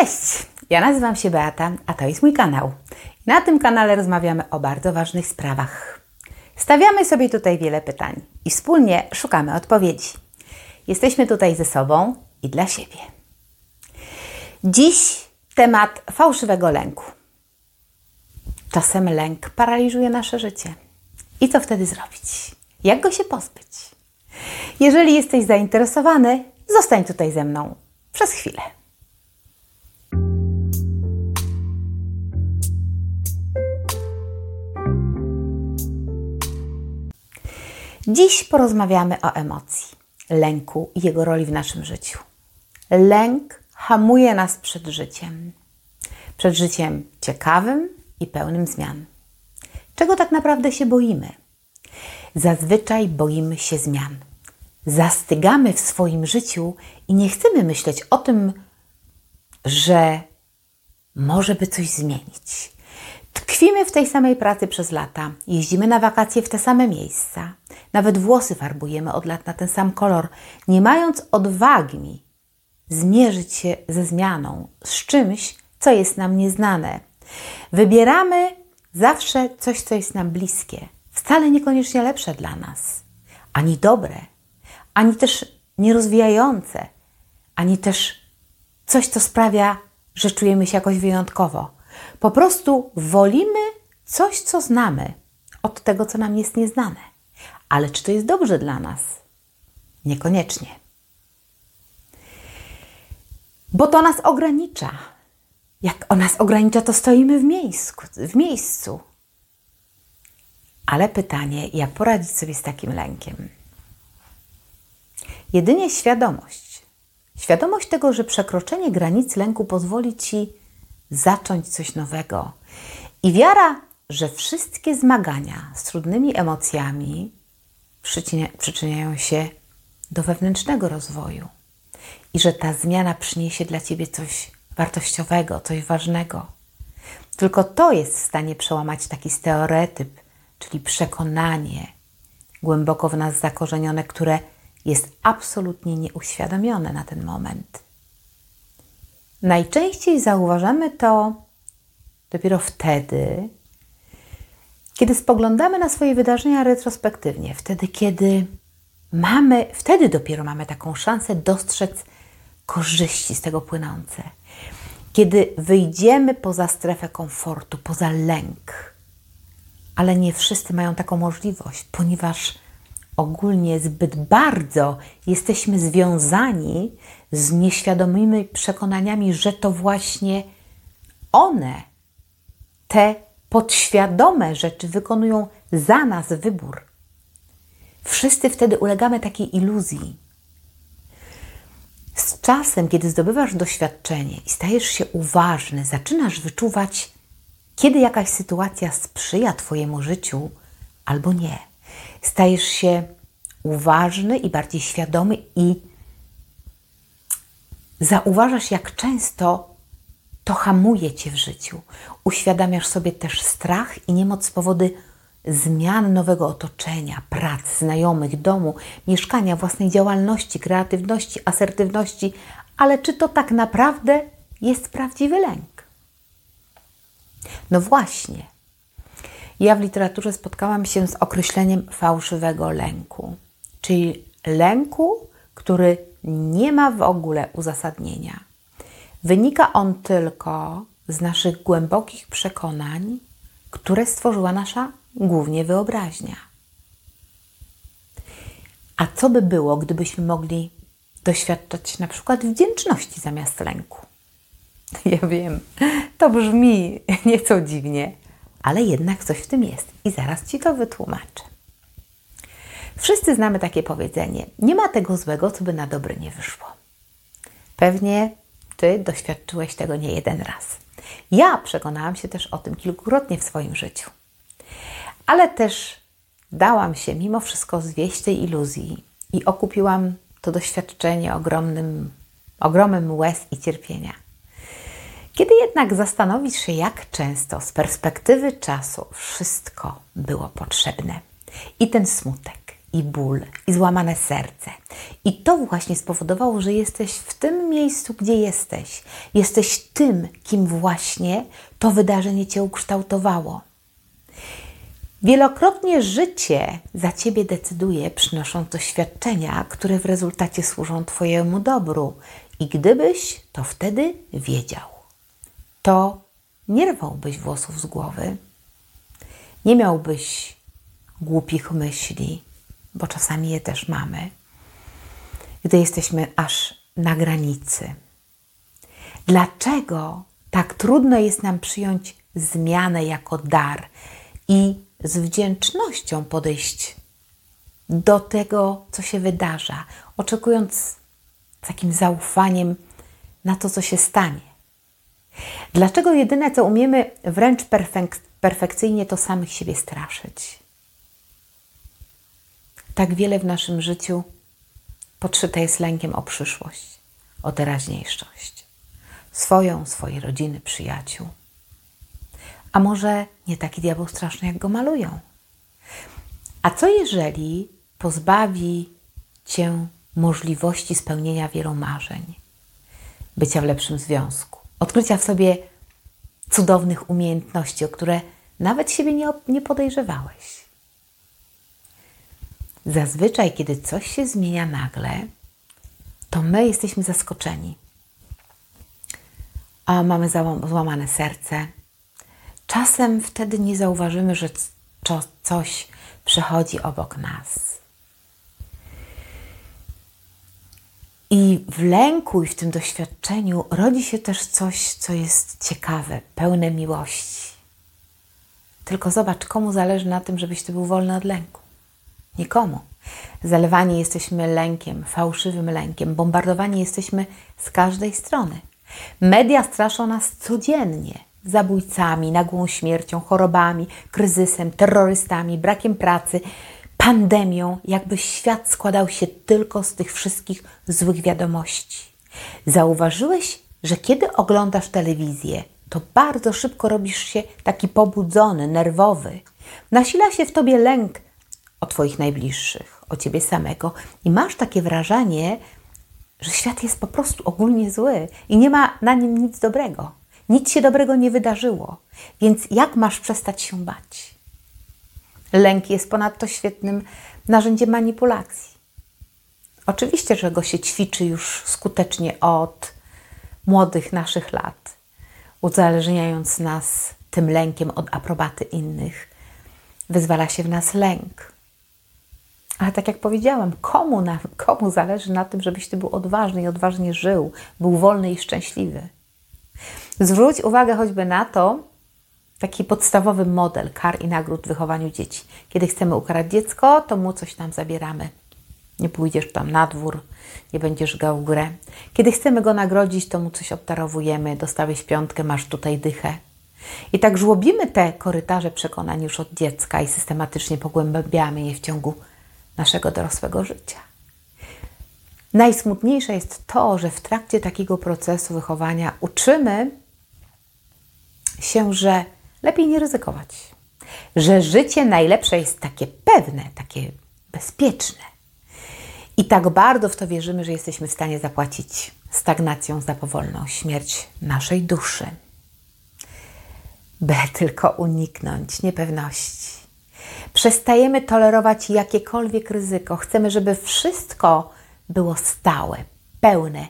Cześć! Ja nazywam się Beata, a to jest mój kanał. Na tym kanale rozmawiamy o bardzo ważnych sprawach. Stawiamy sobie tutaj wiele pytań i wspólnie szukamy odpowiedzi. Jesteśmy tutaj ze sobą i dla siebie. Dziś temat fałszywego lęku. Czasem lęk paraliżuje nasze życie. I co wtedy zrobić? Jak go się pozbyć? Jeżeli jesteś zainteresowany, zostań tutaj ze mną przez chwilę. Dziś porozmawiamy o emocji, lęku i jego roli w naszym życiu. Lęk hamuje nas przed życiem ciekawym i pełnym zmian. Czego tak naprawdę się boimy? Zazwyczaj boimy się zmian. Zastygamy w swoim życiu i nie chcemy myśleć o tym, że może by coś zmienić. Tkwimy w tej samej pracy przez lata, jeździmy na wakacje w te same miejsca, nawet włosy farbujemy od lat na ten sam kolor, nie mając odwagi zmierzyć się ze zmianą, z czymś, co jest nam nieznane. Wybieramy zawsze coś, co jest nam bliskie, wcale niekoniecznie lepsze dla nas, ani dobre, ani też nierozwijające, ani też coś, co sprawia, że czujemy się jakoś wyjątkowo. Po prostu wolimy coś, co znamy, od tego, co nam jest nieznane. Ale czy to jest dobrze dla nas? Niekoniecznie. Bo to nas ogranicza. Jak on nas ogranicza, to stoimy w miejscu. Ale pytanie, jak poradzić sobie z takim lękiem? Jedynie świadomość. Świadomość tego, że przekroczenie granic lęku pozwoli Ci zacząć coś nowego. I wiara, że wszystkie zmagania z trudnymi emocjami przyczyniają się do wewnętrznego rozwoju. I że ta zmiana przyniesie dla Ciebie coś wartościowego, coś ważnego. Tylko to jest w stanie przełamać taki stereotyp, czyli przekonanie głęboko w nas zakorzenione, które jest absolutnie nieuświadomione na ten moment. Najczęściej zauważamy to dopiero wtedy, kiedy spoglądamy na swoje wydarzenia retrospektywnie. Wtedy dopiero mamy taką szansę dostrzec korzyści z tego płynące. Kiedy wyjdziemy poza strefę komfortu, poza lęk. Ale nie wszyscy mają taką możliwość, ponieważ ogólnie zbyt bardzo jesteśmy związani z nieświadomymi przekonaniami, że to właśnie one, te podświadome rzeczy wykonują za nas wybór. Wszyscy wtedy ulegamy takiej iluzji. Z czasem, kiedy zdobywasz doświadczenie i stajesz się uważny, zaczynasz wyczuwać, kiedy jakaś sytuacja sprzyja Twojemu życiu albo nie. Stajesz się uważny i bardziej świadomy i zauważasz, jak często to hamuje Cię w życiu. Uświadamiasz sobie też strach i niemoc z powodu zmian nowego otoczenia, pracy, znajomych, domu, mieszkania, własnej działalności, kreatywności, asertywności. Ale czy to tak naprawdę jest prawdziwy lęk? No właśnie. Ja w literaturze spotkałam się z określeniem fałszywego lęku, czyli lęku, który nie ma w ogóle uzasadnienia. Wynika on tylko z naszych głębokich przekonań, które stworzyła nasza głównie wyobraźnia. A co by było, gdybyśmy mogli doświadczać na przykład wdzięczności zamiast lęku? Ja wiem, to brzmi nieco dziwnie. Ale jednak coś w tym jest i zaraz Ci to wytłumaczę. Wszyscy znamy takie powiedzenie: nie ma tego złego, co by na dobre nie wyszło. Pewnie Ty doświadczyłeś tego nie jeden raz. Ja przekonałam się też o tym kilkukrotnie w swoim życiu. Ale też dałam się mimo wszystko zwieść tej iluzji i okupiłam to doświadczenie ogromem łez i cierpienia. Kiedy jednak zastanowisz się, jak często z perspektywy czasu wszystko było potrzebne i ten smutek, i ból, i złamane serce. I to właśnie spowodowało, że jesteś w tym miejscu, gdzie jesteś. Jesteś tym, kim właśnie to wydarzenie Cię ukształtowało. Wielokrotnie życie za Ciebie decyduje, przynosząc doświadczenia, które w rezultacie służą Twojemu dobru. I gdybyś to wtedy wiedział, to nie rwałbyś włosów z głowy, nie miałbyś głupich myśli, bo czasami je też mamy, gdy jesteśmy aż na granicy. Dlaczego tak trudno jest nam przyjąć zmianę jako dar i z wdzięcznością podejść do tego, co się wydarza, oczekując takim zaufaniem na to, co się stanie? Dlaczego jedyne, co umiemy wręcz perfekcyjnie, to samych siebie straszyć? Tak wiele w naszym życiu podszyte jest lękiem o przyszłość, o teraźniejszość, swojej rodziny, przyjaciół. A może nie taki diabeł straszny, jak go malują? A co jeżeli pozbawi Cię możliwości spełnienia wielu marzeń, bycia w lepszym związku, odkrycia w sobie cudownych umiejętności, o które nawet siebie nie podejrzewałeś? Zazwyczaj, kiedy coś się zmienia nagle, to my jesteśmy zaskoczeni. A mamy złamane serce. Czasem wtedy nie zauważymy, że coś przechodzi obok nas. I w lęku i w tym doświadczeniu rodzi się też coś, co jest ciekawe, pełne miłości. Tylko zobacz, komu zależy na tym, żebyś Ty był wolny od lęku. Nikomu. Zalewani jesteśmy lękiem, fałszywym lękiem, bombardowani jesteśmy z każdej strony. Media straszą nas codziennie zabójcami, nagłą śmiercią, chorobami, kryzysem, terrorystami, brakiem pracy, pandemią, jakby świat składał się tylko z tych wszystkich złych wiadomości. Zauważyłeś, że kiedy oglądasz telewizję, to bardzo szybko robisz się taki pobudzony, nerwowy. Nasila się w Tobie lęk o Twoich najbliższych, o Ciebie samego i masz takie wrażenie, że świat jest po prostu ogólnie zły i nie ma na nim nic dobrego. Nic się dobrego nie wydarzyło, więc jak masz przestać się bać? Lęk jest ponadto świetnym narzędziem manipulacji. Oczywiście, że go się ćwiczy już skutecznie od młodych naszych lat, uzależniając nas tym lękiem od aprobaty innych. Wyzwala się w nas lęk. Ale tak jak powiedziałam, komu zależy na tym, żebyś Ty był odważny i odważnie żył, był wolny i szczęśliwy? Zwróć uwagę choćby na to, taki podstawowy model kar i nagród w wychowaniu dzieci. Kiedy chcemy ukarać dziecko, to mu coś tam zabieramy. Nie pójdziesz tam na dwór, nie będziesz grał w grę. Kiedy chcemy go nagrodzić, to mu coś obdarowujemy. Dostałeś 5, masz tutaj dychę. I tak żłobimy te korytarze przekonań już od dziecka i systematycznie pogłębiamy je w ciągu naszego dorosłego życia. Najsmutniejsze jest to, że w trakcie takiego procesu wychowania uczymy się, że lepiej nie ryzykować, że życie najlepsze jest takie pewne, takie bezpieczne. I tak bardzo w to wierzymy, że jesteśmy w stanie zapłacić stagnacją za powolną śmierć naszej duszy, by tylko uniknąć niepewności. Przestajemy tolerować jakiekolwiek ryzyko. Chcemy, żeby wszystko było stałe, pełne.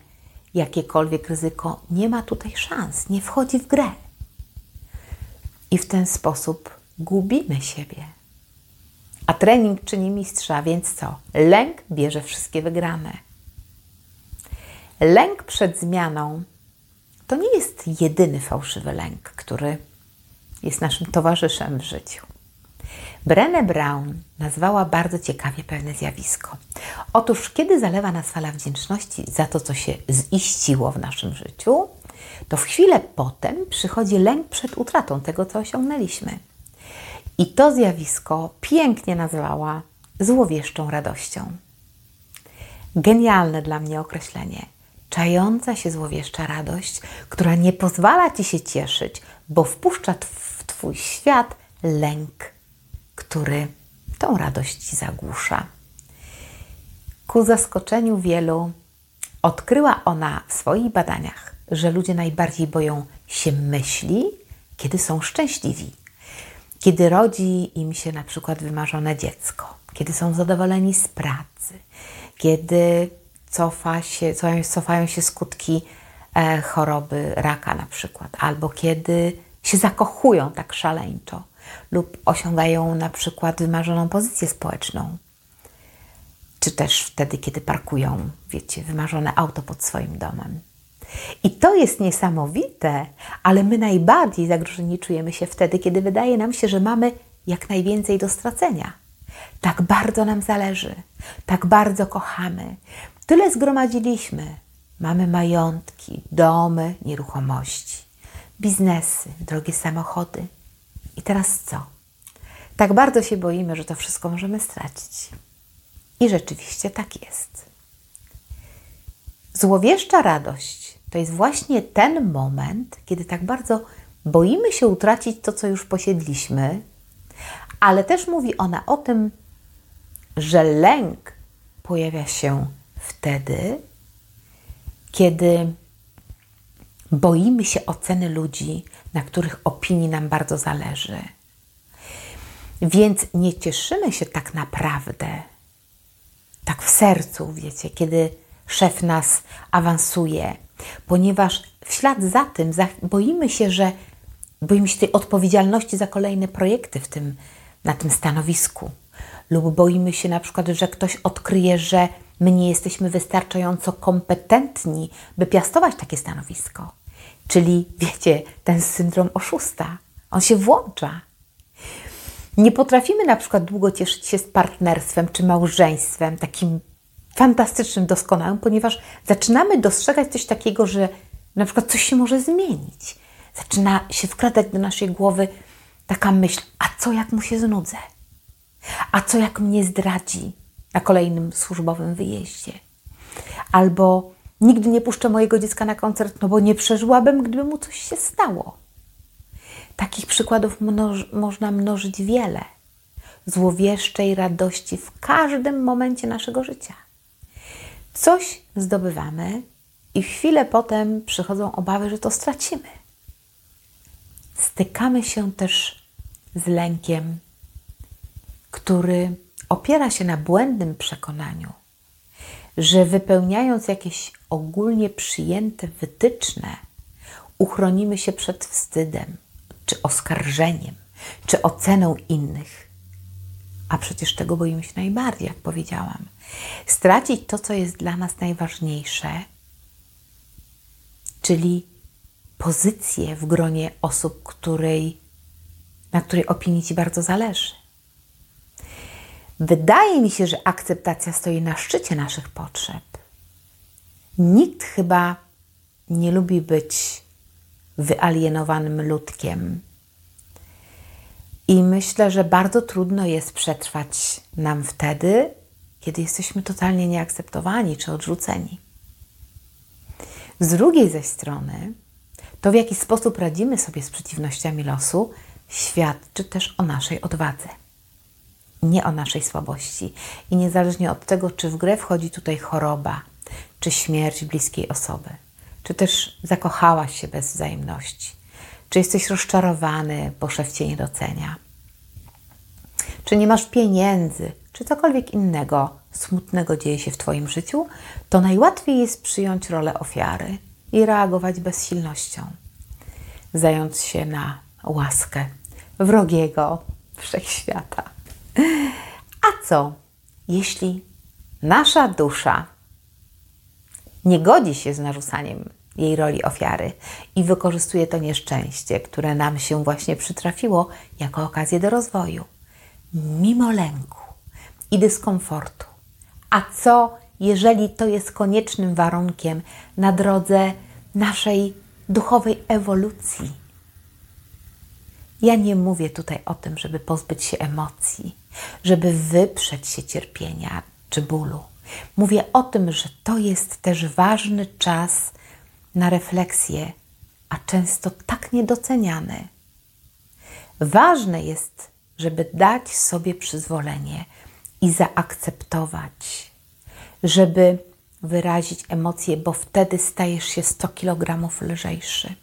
Jakiekolwiek ryzyko nie ma tutaj szans, nie wchodzi w grę. I w ten sposób gubimy siebie. A trening czyni mistrza, więc co? Lęk bierze wszystkie wygrane. Lęk przed zmianą to nie jest jedyny fałszywy lęk, który jest naszym towarzyszem w życiu. Brené Brown nazwała bardzo ciekawie pewne zjawisko. Otóż, kiedy zalewa nas fala wdzięczności za to, co się ziściło w naszym życiu, to w chwilę potem przychodzi lęk przed utratą tego, co osiągnęliśmy. I to zjawisko pięknie nazwała złowieszczą radością. Genialne dla mnie określenie. Czająca się złowieszcza radość, która nie pozwala Ci się cieszyć, bo wpuszcza w Twój świat lęk, który tą radość Ci zagłusza Ku zaskoczeniu wielu odkryła ona w swoich badaniach, że ludzie najbardziej boją się myśli, kiedy są szczęśliwi. Kiedy rodzi im się na przykład wymarzone dziecko, kiedy są zadowoleni z pracy, kiedy cofają się skutki choroby raka na przykład, albo kiedy się zakochują tak szaleńczo lub osiągają na przykład wymarzoną pozycję społeczną. Czy też wtedy, kiedy parkują, wiecie, wymarzone auto pod swoim domem. I to jest niesamowite, ale my najbardziej zagrożeni czujemy się wtedy, kiedy wydaje nam się, że mamy jak najwięcej do stracenia. Tak bardzo nam zależy, tak bardzo kochamy. Tyle zgromadziliśmy. Mamy majątki, domy, nieruchomości, biznesy, drogie samochody. I teraz co? Tak bardzo się boimy, że to wszystko możemy stracić. I rzeczywiście tak jest. Złowieszcza radość to jest właśnie ten moment, kiedy tak bardzo boimy się utracić to, co już posiedliśmy, ale też mówi ona o tym, że lęk pojawia się wtedy, kiedy boimy się oceny ludzi, na których opinii nam bardzo zależy. Więc nie cieszymy się tak naprawdę, tak w sercu, wiecie, kiedy szef nas awansuje, ponieważ w ślad za tym boimy się tej odpowiedzialności za kolejne projekty na tym stanowisku. Lub boimy się na przykład, że ktoś odkryje, że my nie jesteśmy wystarczająco kompetentni, by piastować takie stanowisko. Czyli, wiecie, ten syndrom oszusta, on się włącza. Nie potrafimy na przykład długo cieszyć się z partnerstwem czy małżeństwem, takim fantastycznym, doskonałym, ponieważ zaczynamy dostrzegać coś takiego, że na przykład coś się może zmienić. Zaczyna się wkradać do naszej głowy taka myśl, a co jak mu się znudzę? A co jak mnie zdradzi na kolejnym służbowym wyjeździe? Albo nigdy nie puszczę mojego dziecka na koncert, no bo nie przeżyłabym, gdyby mu coś się stało. Takich przykładów można mnożyć wiele. Złowieszczej radości w każdym momencie naszego życia. Coś zdobywamy i chwilę potem przychodzą obawy, że to stracimy. Stykamy się też z lękiem, który opiera się na błędnym przekonaniu, że wypełniając jakieś ogólnie przyjęte wytyczne, uchronimy się przed wstydem, czy oskarżeniem, czy oceną innych. A przecież tego boimy się najbardziej, jak powiedziałam. Stracić to, co jest dla nas najważniejsze, czyli pozycję w gronie osób, na której opinii Ci bardzo zależy. Wydaje mi się, że akceptacja stoi na szczycie naszych potrzeb. Nikt chyba nie lubi być wyalienowanym ludkiem. I myślę, że bardzo trudno jest przetrwać nam wtedy, kiedy jesteśmy totalnie nieakceptowani czy odrzuceni. Z drugiej zaś strony, to w jaki sposób radzimy sobie z przeciwnościami losu, świadczy też o naszej odwadze. Nie o naszej słabości. I niezależnie od tego, czy w grę wchodzi tutaj choroba, czy śmierć bliskiej osoby, czy też zakochałaś się bez wzajemności. Czy jesteś rozczarowany, bo szef Cię nie docenia? Czy nie masz pieniędzy? Czy cokolwiek innego smutnego dzieje się w Twoim życiu? To najłatwiej jest przyjąć rolę ofiary i reagować bezsilnością. Zająć się na łaskę wrogiego wszechświata. A co, jeśli nasza dusza nie godzi się z narzucaniem jej roli ofiary i wykorzystuje to nieszczęście, które nam się właśnie przytrafiło, jako okazję do rozwoju, mimo lęku i dyskomfortu. A co, jeżeli to jest koniecznym warunkiem na drodze naszej duchowej ewolucji? Ja nie mówię tutaj o tym, żeby pozbyć się emocji, żeby wyprzeć się cierpienia czy bólu. Mówię o tym, że to jest też ważny czas na refleksję, a często tak niedoceniany. Ważne jest, żeby dać sobie przyzwolenie i zaakceptować, żeby wyrazić emocje, bo wtedy stajesz się 100 kg lżejszy.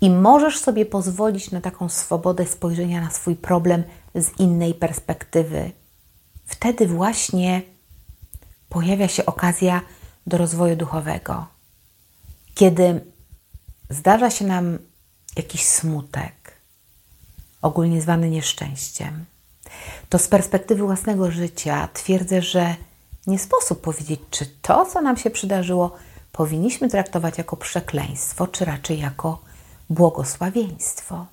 I możesz sobie pozwolić na taką swobodę spojrzenia na swój problem z innej perspektywy. Wtedy właśnie pojawia się okazja do rozwoju duchowego. Kiedy zdarza się nam jakiś smutek, ogólnie zwany nieszczęściem, to z perspektywy własnego życia twierdzę, że nie sposób powiedzieć, czy to, co nam się przydarzyło, powinniśmy traktować jako przekleństwo, czy raczej jako błogosławieństwo.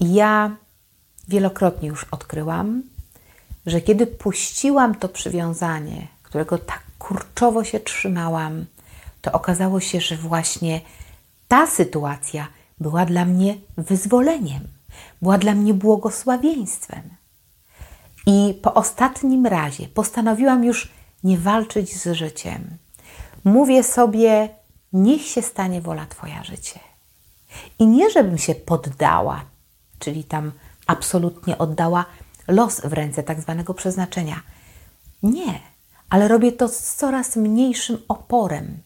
Ja wielokrotnie już odkryłam, że kiedy puściłam to przywiązanie, którego tak kurczowo się trzymałam, to okazało się, że właśnie ta sytuacja była dla mnie wyzwoleniem, była dla mnie błogosławieństwem. I po ostatnim razie postanowiłam już nie walczyć z życiem. Mówię sobie, niech się stanie wola Twoja, życie. I nie, żebym się poddała, czyli tam absolutnie oddała los w ręce tak zwanego przeznaczenia. Nie, ale robię to z coraz mniejszym oporem.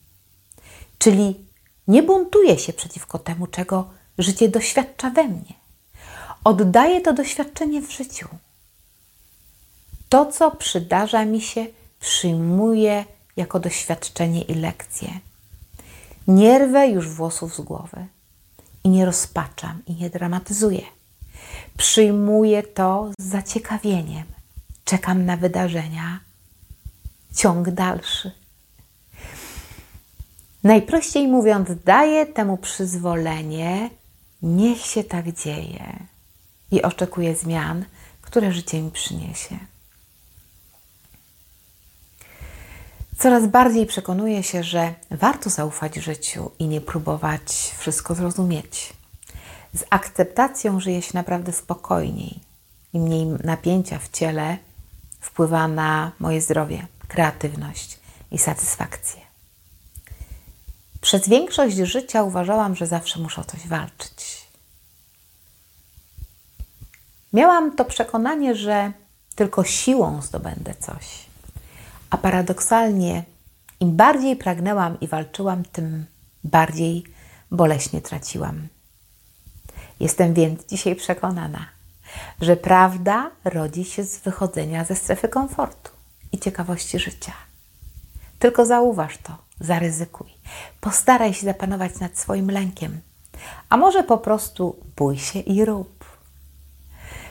Czyli nie buntuję się przeciwko temu, czego życie doświadcza we mnie. Oddaję to doświadczenie w życiu. To, co przydarza mi się, przyjmuję jako doświadczenie i lekcję. Nie rwę już włosów z głowy i nie rozpaczam i nie dramatyzuję. Przyjmuję to z zaciekawieniem. Czekam na wydarzenia. Ciąg dalszy. Najprościej mówiąc, daję temu przyzwolenie, niech się tak dzieje i oczekuję zmian, które życie mi przyniesie. Coraz bardziej przekonuję się, że warto zaufać życiu i nie próbować wszystko zrozumieć. Z akceptacją żyje się naprawdę spokojniej i mniej napięcia w ciele wpływa na moje zdrowie, kreatywność i satysfakcję. Przez większość życia uważałam, że zawsze muszę o coś walczyć. Miałam to przekonanie, że tylko siłą zdobędę coś. A paradoksalnie, im bardziej pragnęłam i walczyłam, tym bardziej boleśnie traciłam. Jestem więc dzisiaj przekonana, że prawda rodzi się z wychodzenia ze strefy komfortu i ciekawości życia. Tylko zauważ to, zaryzykuj. Postaraj się zapanować nad swoim lękiem. A może po prostu bój się i rób.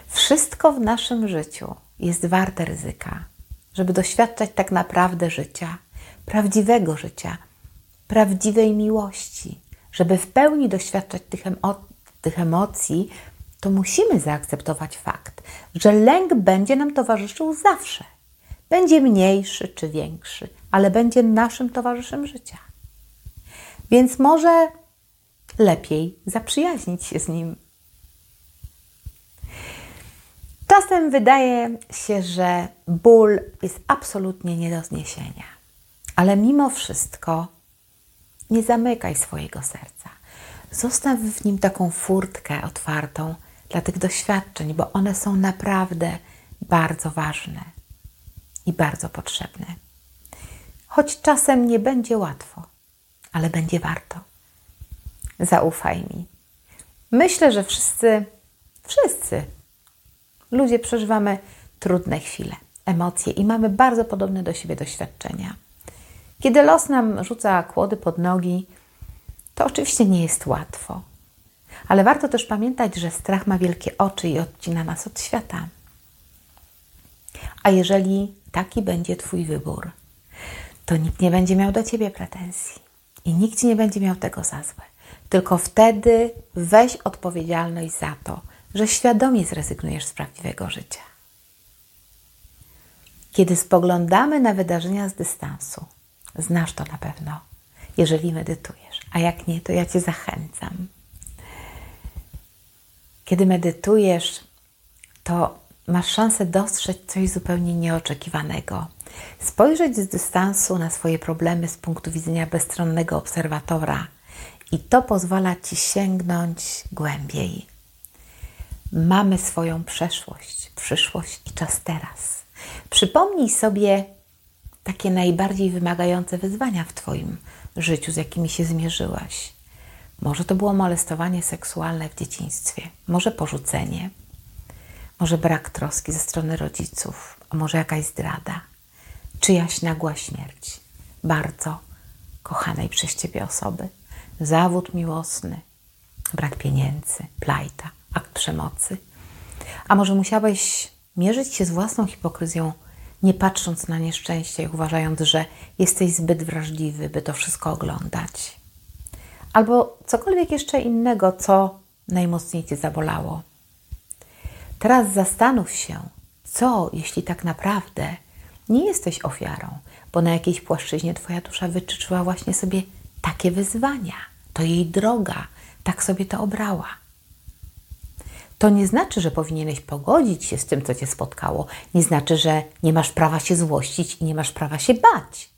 Wszystko w naszym życiu jest warte ryzyka, żeby doświadczać tak naprawdę życia, prawdziwego życia, prawdziwej miłości. Żeby w pełni doświadczać tych emocji, to musimy zaakceptować fakt, że lęk będzie nam towarzyszył zawsze. Będzie mniejszy czy większy, ale będzie naszym towarzyszem życia. Więc może lepiej zaprzyjaźnić się z nim. Czasem wydaje się, że ból jest absolutnie nie do zniesienia. Ale mimo wszystko nie zamykaj swojego serca. Zostaw w nim taką furtkę otwartą dla tych doświadczeń, bo one są naprawdę bardzo ważne i bardzo potrzebne. Choć czasem nie będzie łatwo, ale będzie warto. Zaufaj mi. Myślę, że wszyscy ludzie przeżywamy trudne chwile, emocje i mamy bardzo podobne do siebie doświadczenia. Kiedy los nam rzuca kłody pod nogi, to oczywiście nie jest łatwo. Ale warto też pamiętać, że strach ma wielkie oczy i odcina nas od świata. A jeżeli taki będzie Twój wybór, to nikt nie będzie miał do Ciebie pretensji i nikt Ci nie będzie miał tego za złe. Tylko wtedy weź odpowiedzialność za to, że świadomie zrezygnujesz z prawdziwego życia. Kiedy spoglądamy na wydarzenia z dystansu, znasz to na pewno, jeżeli medytujesz, a jak nie, to ja Cię zachęcam. Kiedy medytujesz, to masz szansę dostrzec coś zupełnie nieoczekiwanego. Spojrzeć z dystansu na swoje problemy z punktu widzenia bezstronnego obserwatora i to pozwala Ci sięgnąć głębiej. Mamy swoją przeszłość, przyszłość i czas teraz. Przypomnij sobie takie najbardziej wymagające wyzwania w Twoim życiu, z jakimi się zmierzyłaś. Może to było molestowanie seksualne w dzieciństwie, może porzucenie, może brak troski ze strony rodziców, a może jakaś zdrada, czyjaś nagła śmierć bardzo kochanej przez Ciebie osoby, zawód miłosny, brak pieniędzy, plajta, akt przemocy. A może musiałeś mierzyć się z własną hipokryzją, nie patrząc na nieszczęście i uważając, że jesteś zbyt wrażliwy, by to wszystko oglądać. Albo cokolwiek jeszcze innego, co najmocniej Cię zabolało. Teraz zastanów się, co jeśli tak naprawdę nie jesteś ofiarą, bo na jakiejś płaszczyźnie Twoja dusza wyczyczyła właśnie sobie takie wyzwania. To jej droga, tak sobie to obrała. To nie znaczy, że powinieneś pogodzić się z tym, co Cię spotkało. Nie znaczy, że nie masz prawa się złościć i nie masz prawa się bać.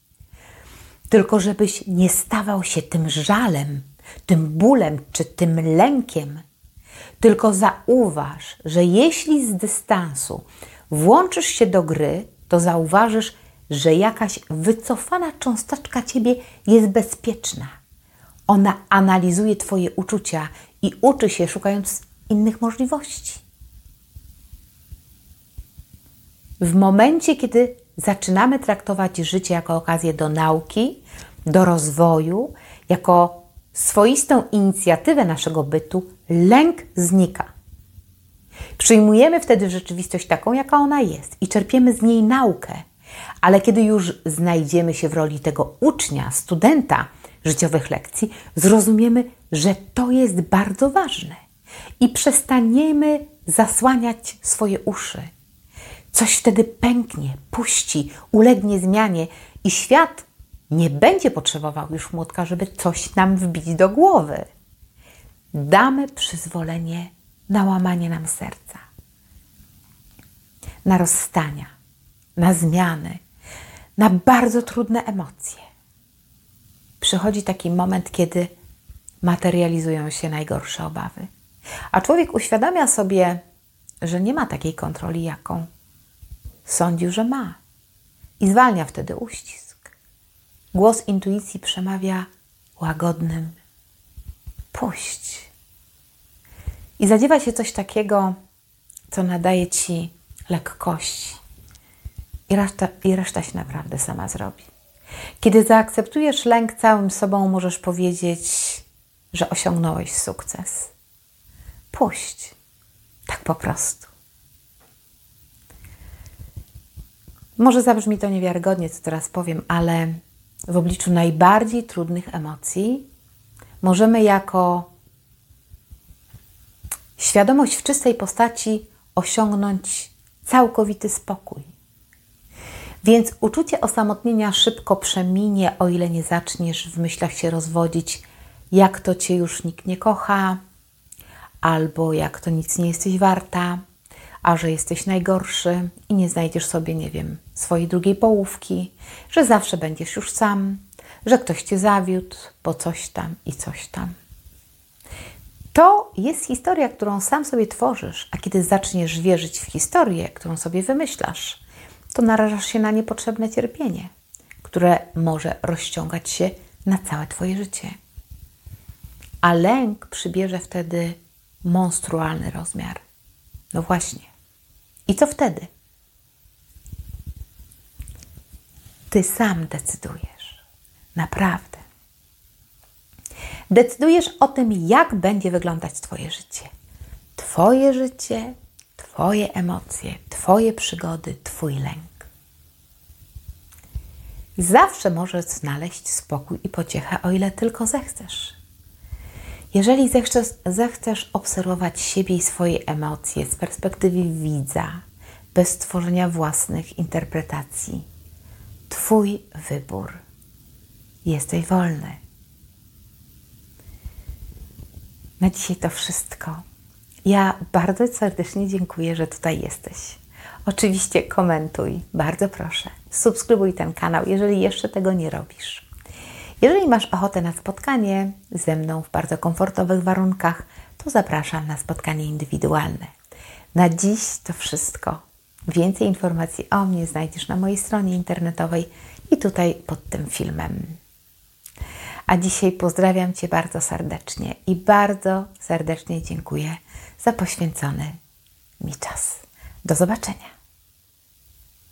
Tylko żebyś nie stawał się tym żalem, tym bólem czy tym lękiem. Tylko zauważ, że jeśli z dystansu włączysz się do gry, to zauważysz, że jakaś wycofana cząsteczka Ciebie jest bezpieczna. Ona analizuje Twoje uczucia i uczy się, szukając innych możliwości. W momencie, kiedy zaczynamy traktować życie jako okazję do nauki, do rozwoju, jako swoistą inicjatywę naszego bytu, lęk znika. Przyjmujemy wtedy rzeczywistość taką, jaka ona jest i czerpiemy z niej naukę. Ale kiedy już znajdziemy się w roli tego ucznia, studenta życiowych lekcji, zrozumiemy, że to jest bardzo ważne i przestaniemy zasłaniać swoje uszy. Coś wtedy pęknie, puści, ulegnie zmianie i świat nie będzie potrzebował już młotka, żeby coś nam wbić do głowy. Damy przyzwolenie na łamanie nam serca, na rozstania, na zmiany, na bardzo trudne emocje. Przychodzi taki moment, kiedy materializują się najgorsze obawy, a człowiek uświadamia sobie, że nie ma takiej kontroli, jaką sądził, że ma, i zwalnia wtedy uścisk. Głos intuicji przemawia łagodnym: puść. I zadziewa się coś takiego, co nadaje Ci lekkości. I reszta się naprawdę sama zrobi. Kiedy zaakceptujesz lęk całym sobą, możesz powiedzieć, że osiągnąłeś sukces. Puść. Tak po prostu. Może zabrzmi to niewiarygodnie, co teraz powiem, ale w obliczu najbardziej trudnych emocji możemy jako świadomość w czystej postaci osiągnąć całkowity spokój. Więc uczucie osamotnienia szybko przeminie, o ile nie zaczniesz w myślach się rozwodzić, jak to Cię już nikt nie kocha, albo jak to nic nie jesteś warta, a że jesteś najgorszy i nie znajdziesz sobie, nie wiem, swojej drugiej połówki, że zawsze będziesz już sam, że ktoś Cię zawiódł, bo coś tam i coś tam. To jest historia, którą sam sobie tworzysz, a kiedy zaczniesz wierzyć w historię, którą sobie wymyślasz, to narażasz się na niepotrzebne cierpienie, które może rozciągać się na całe Twoje życie. A lęk przybierze wtedy monstrualny rozmiar. No właśnie. I co wtedy? Ty sam decydujesz. Naprawdę. Decydujesz o tym, jak będzie wyglądać Twoje życie. Twoje życie, Twoje emocje, Twoje przygody, Twój lęk. Zawsze możesz znaleźć spokój i pociechę, o ile tylko zechcesz. Jeżeli zechcesz obserwować siebie i swoje emocje z perspektywy widza, bez tworzenia własnych interpretacji, Twój wybór. Jesteś wolny. Na dzisiaj to wszystko. Ja bardzo serdecznie dziękuję, że tutaj jesteś. Oczywiście komentuj, bardzo proszę. Subskrybuj ten kanał, jeżeli jeszcze tego nie robisz. Jeżeli masz ochotę na spotkanie ze mną w bardzo komfortowych warunkach, to zapraszam na spotkanie indywidualne. Na dziś to wszystko. Więcej informacji o mnie znajdziesz na mojej stronie internetowej i tutaj pod tym filmem. A dzisiaj pozdrawiam Cię bardzo serdecznie i bardzo serdecznie dziękuję za poświęcony mi czas. Do zobaczenia!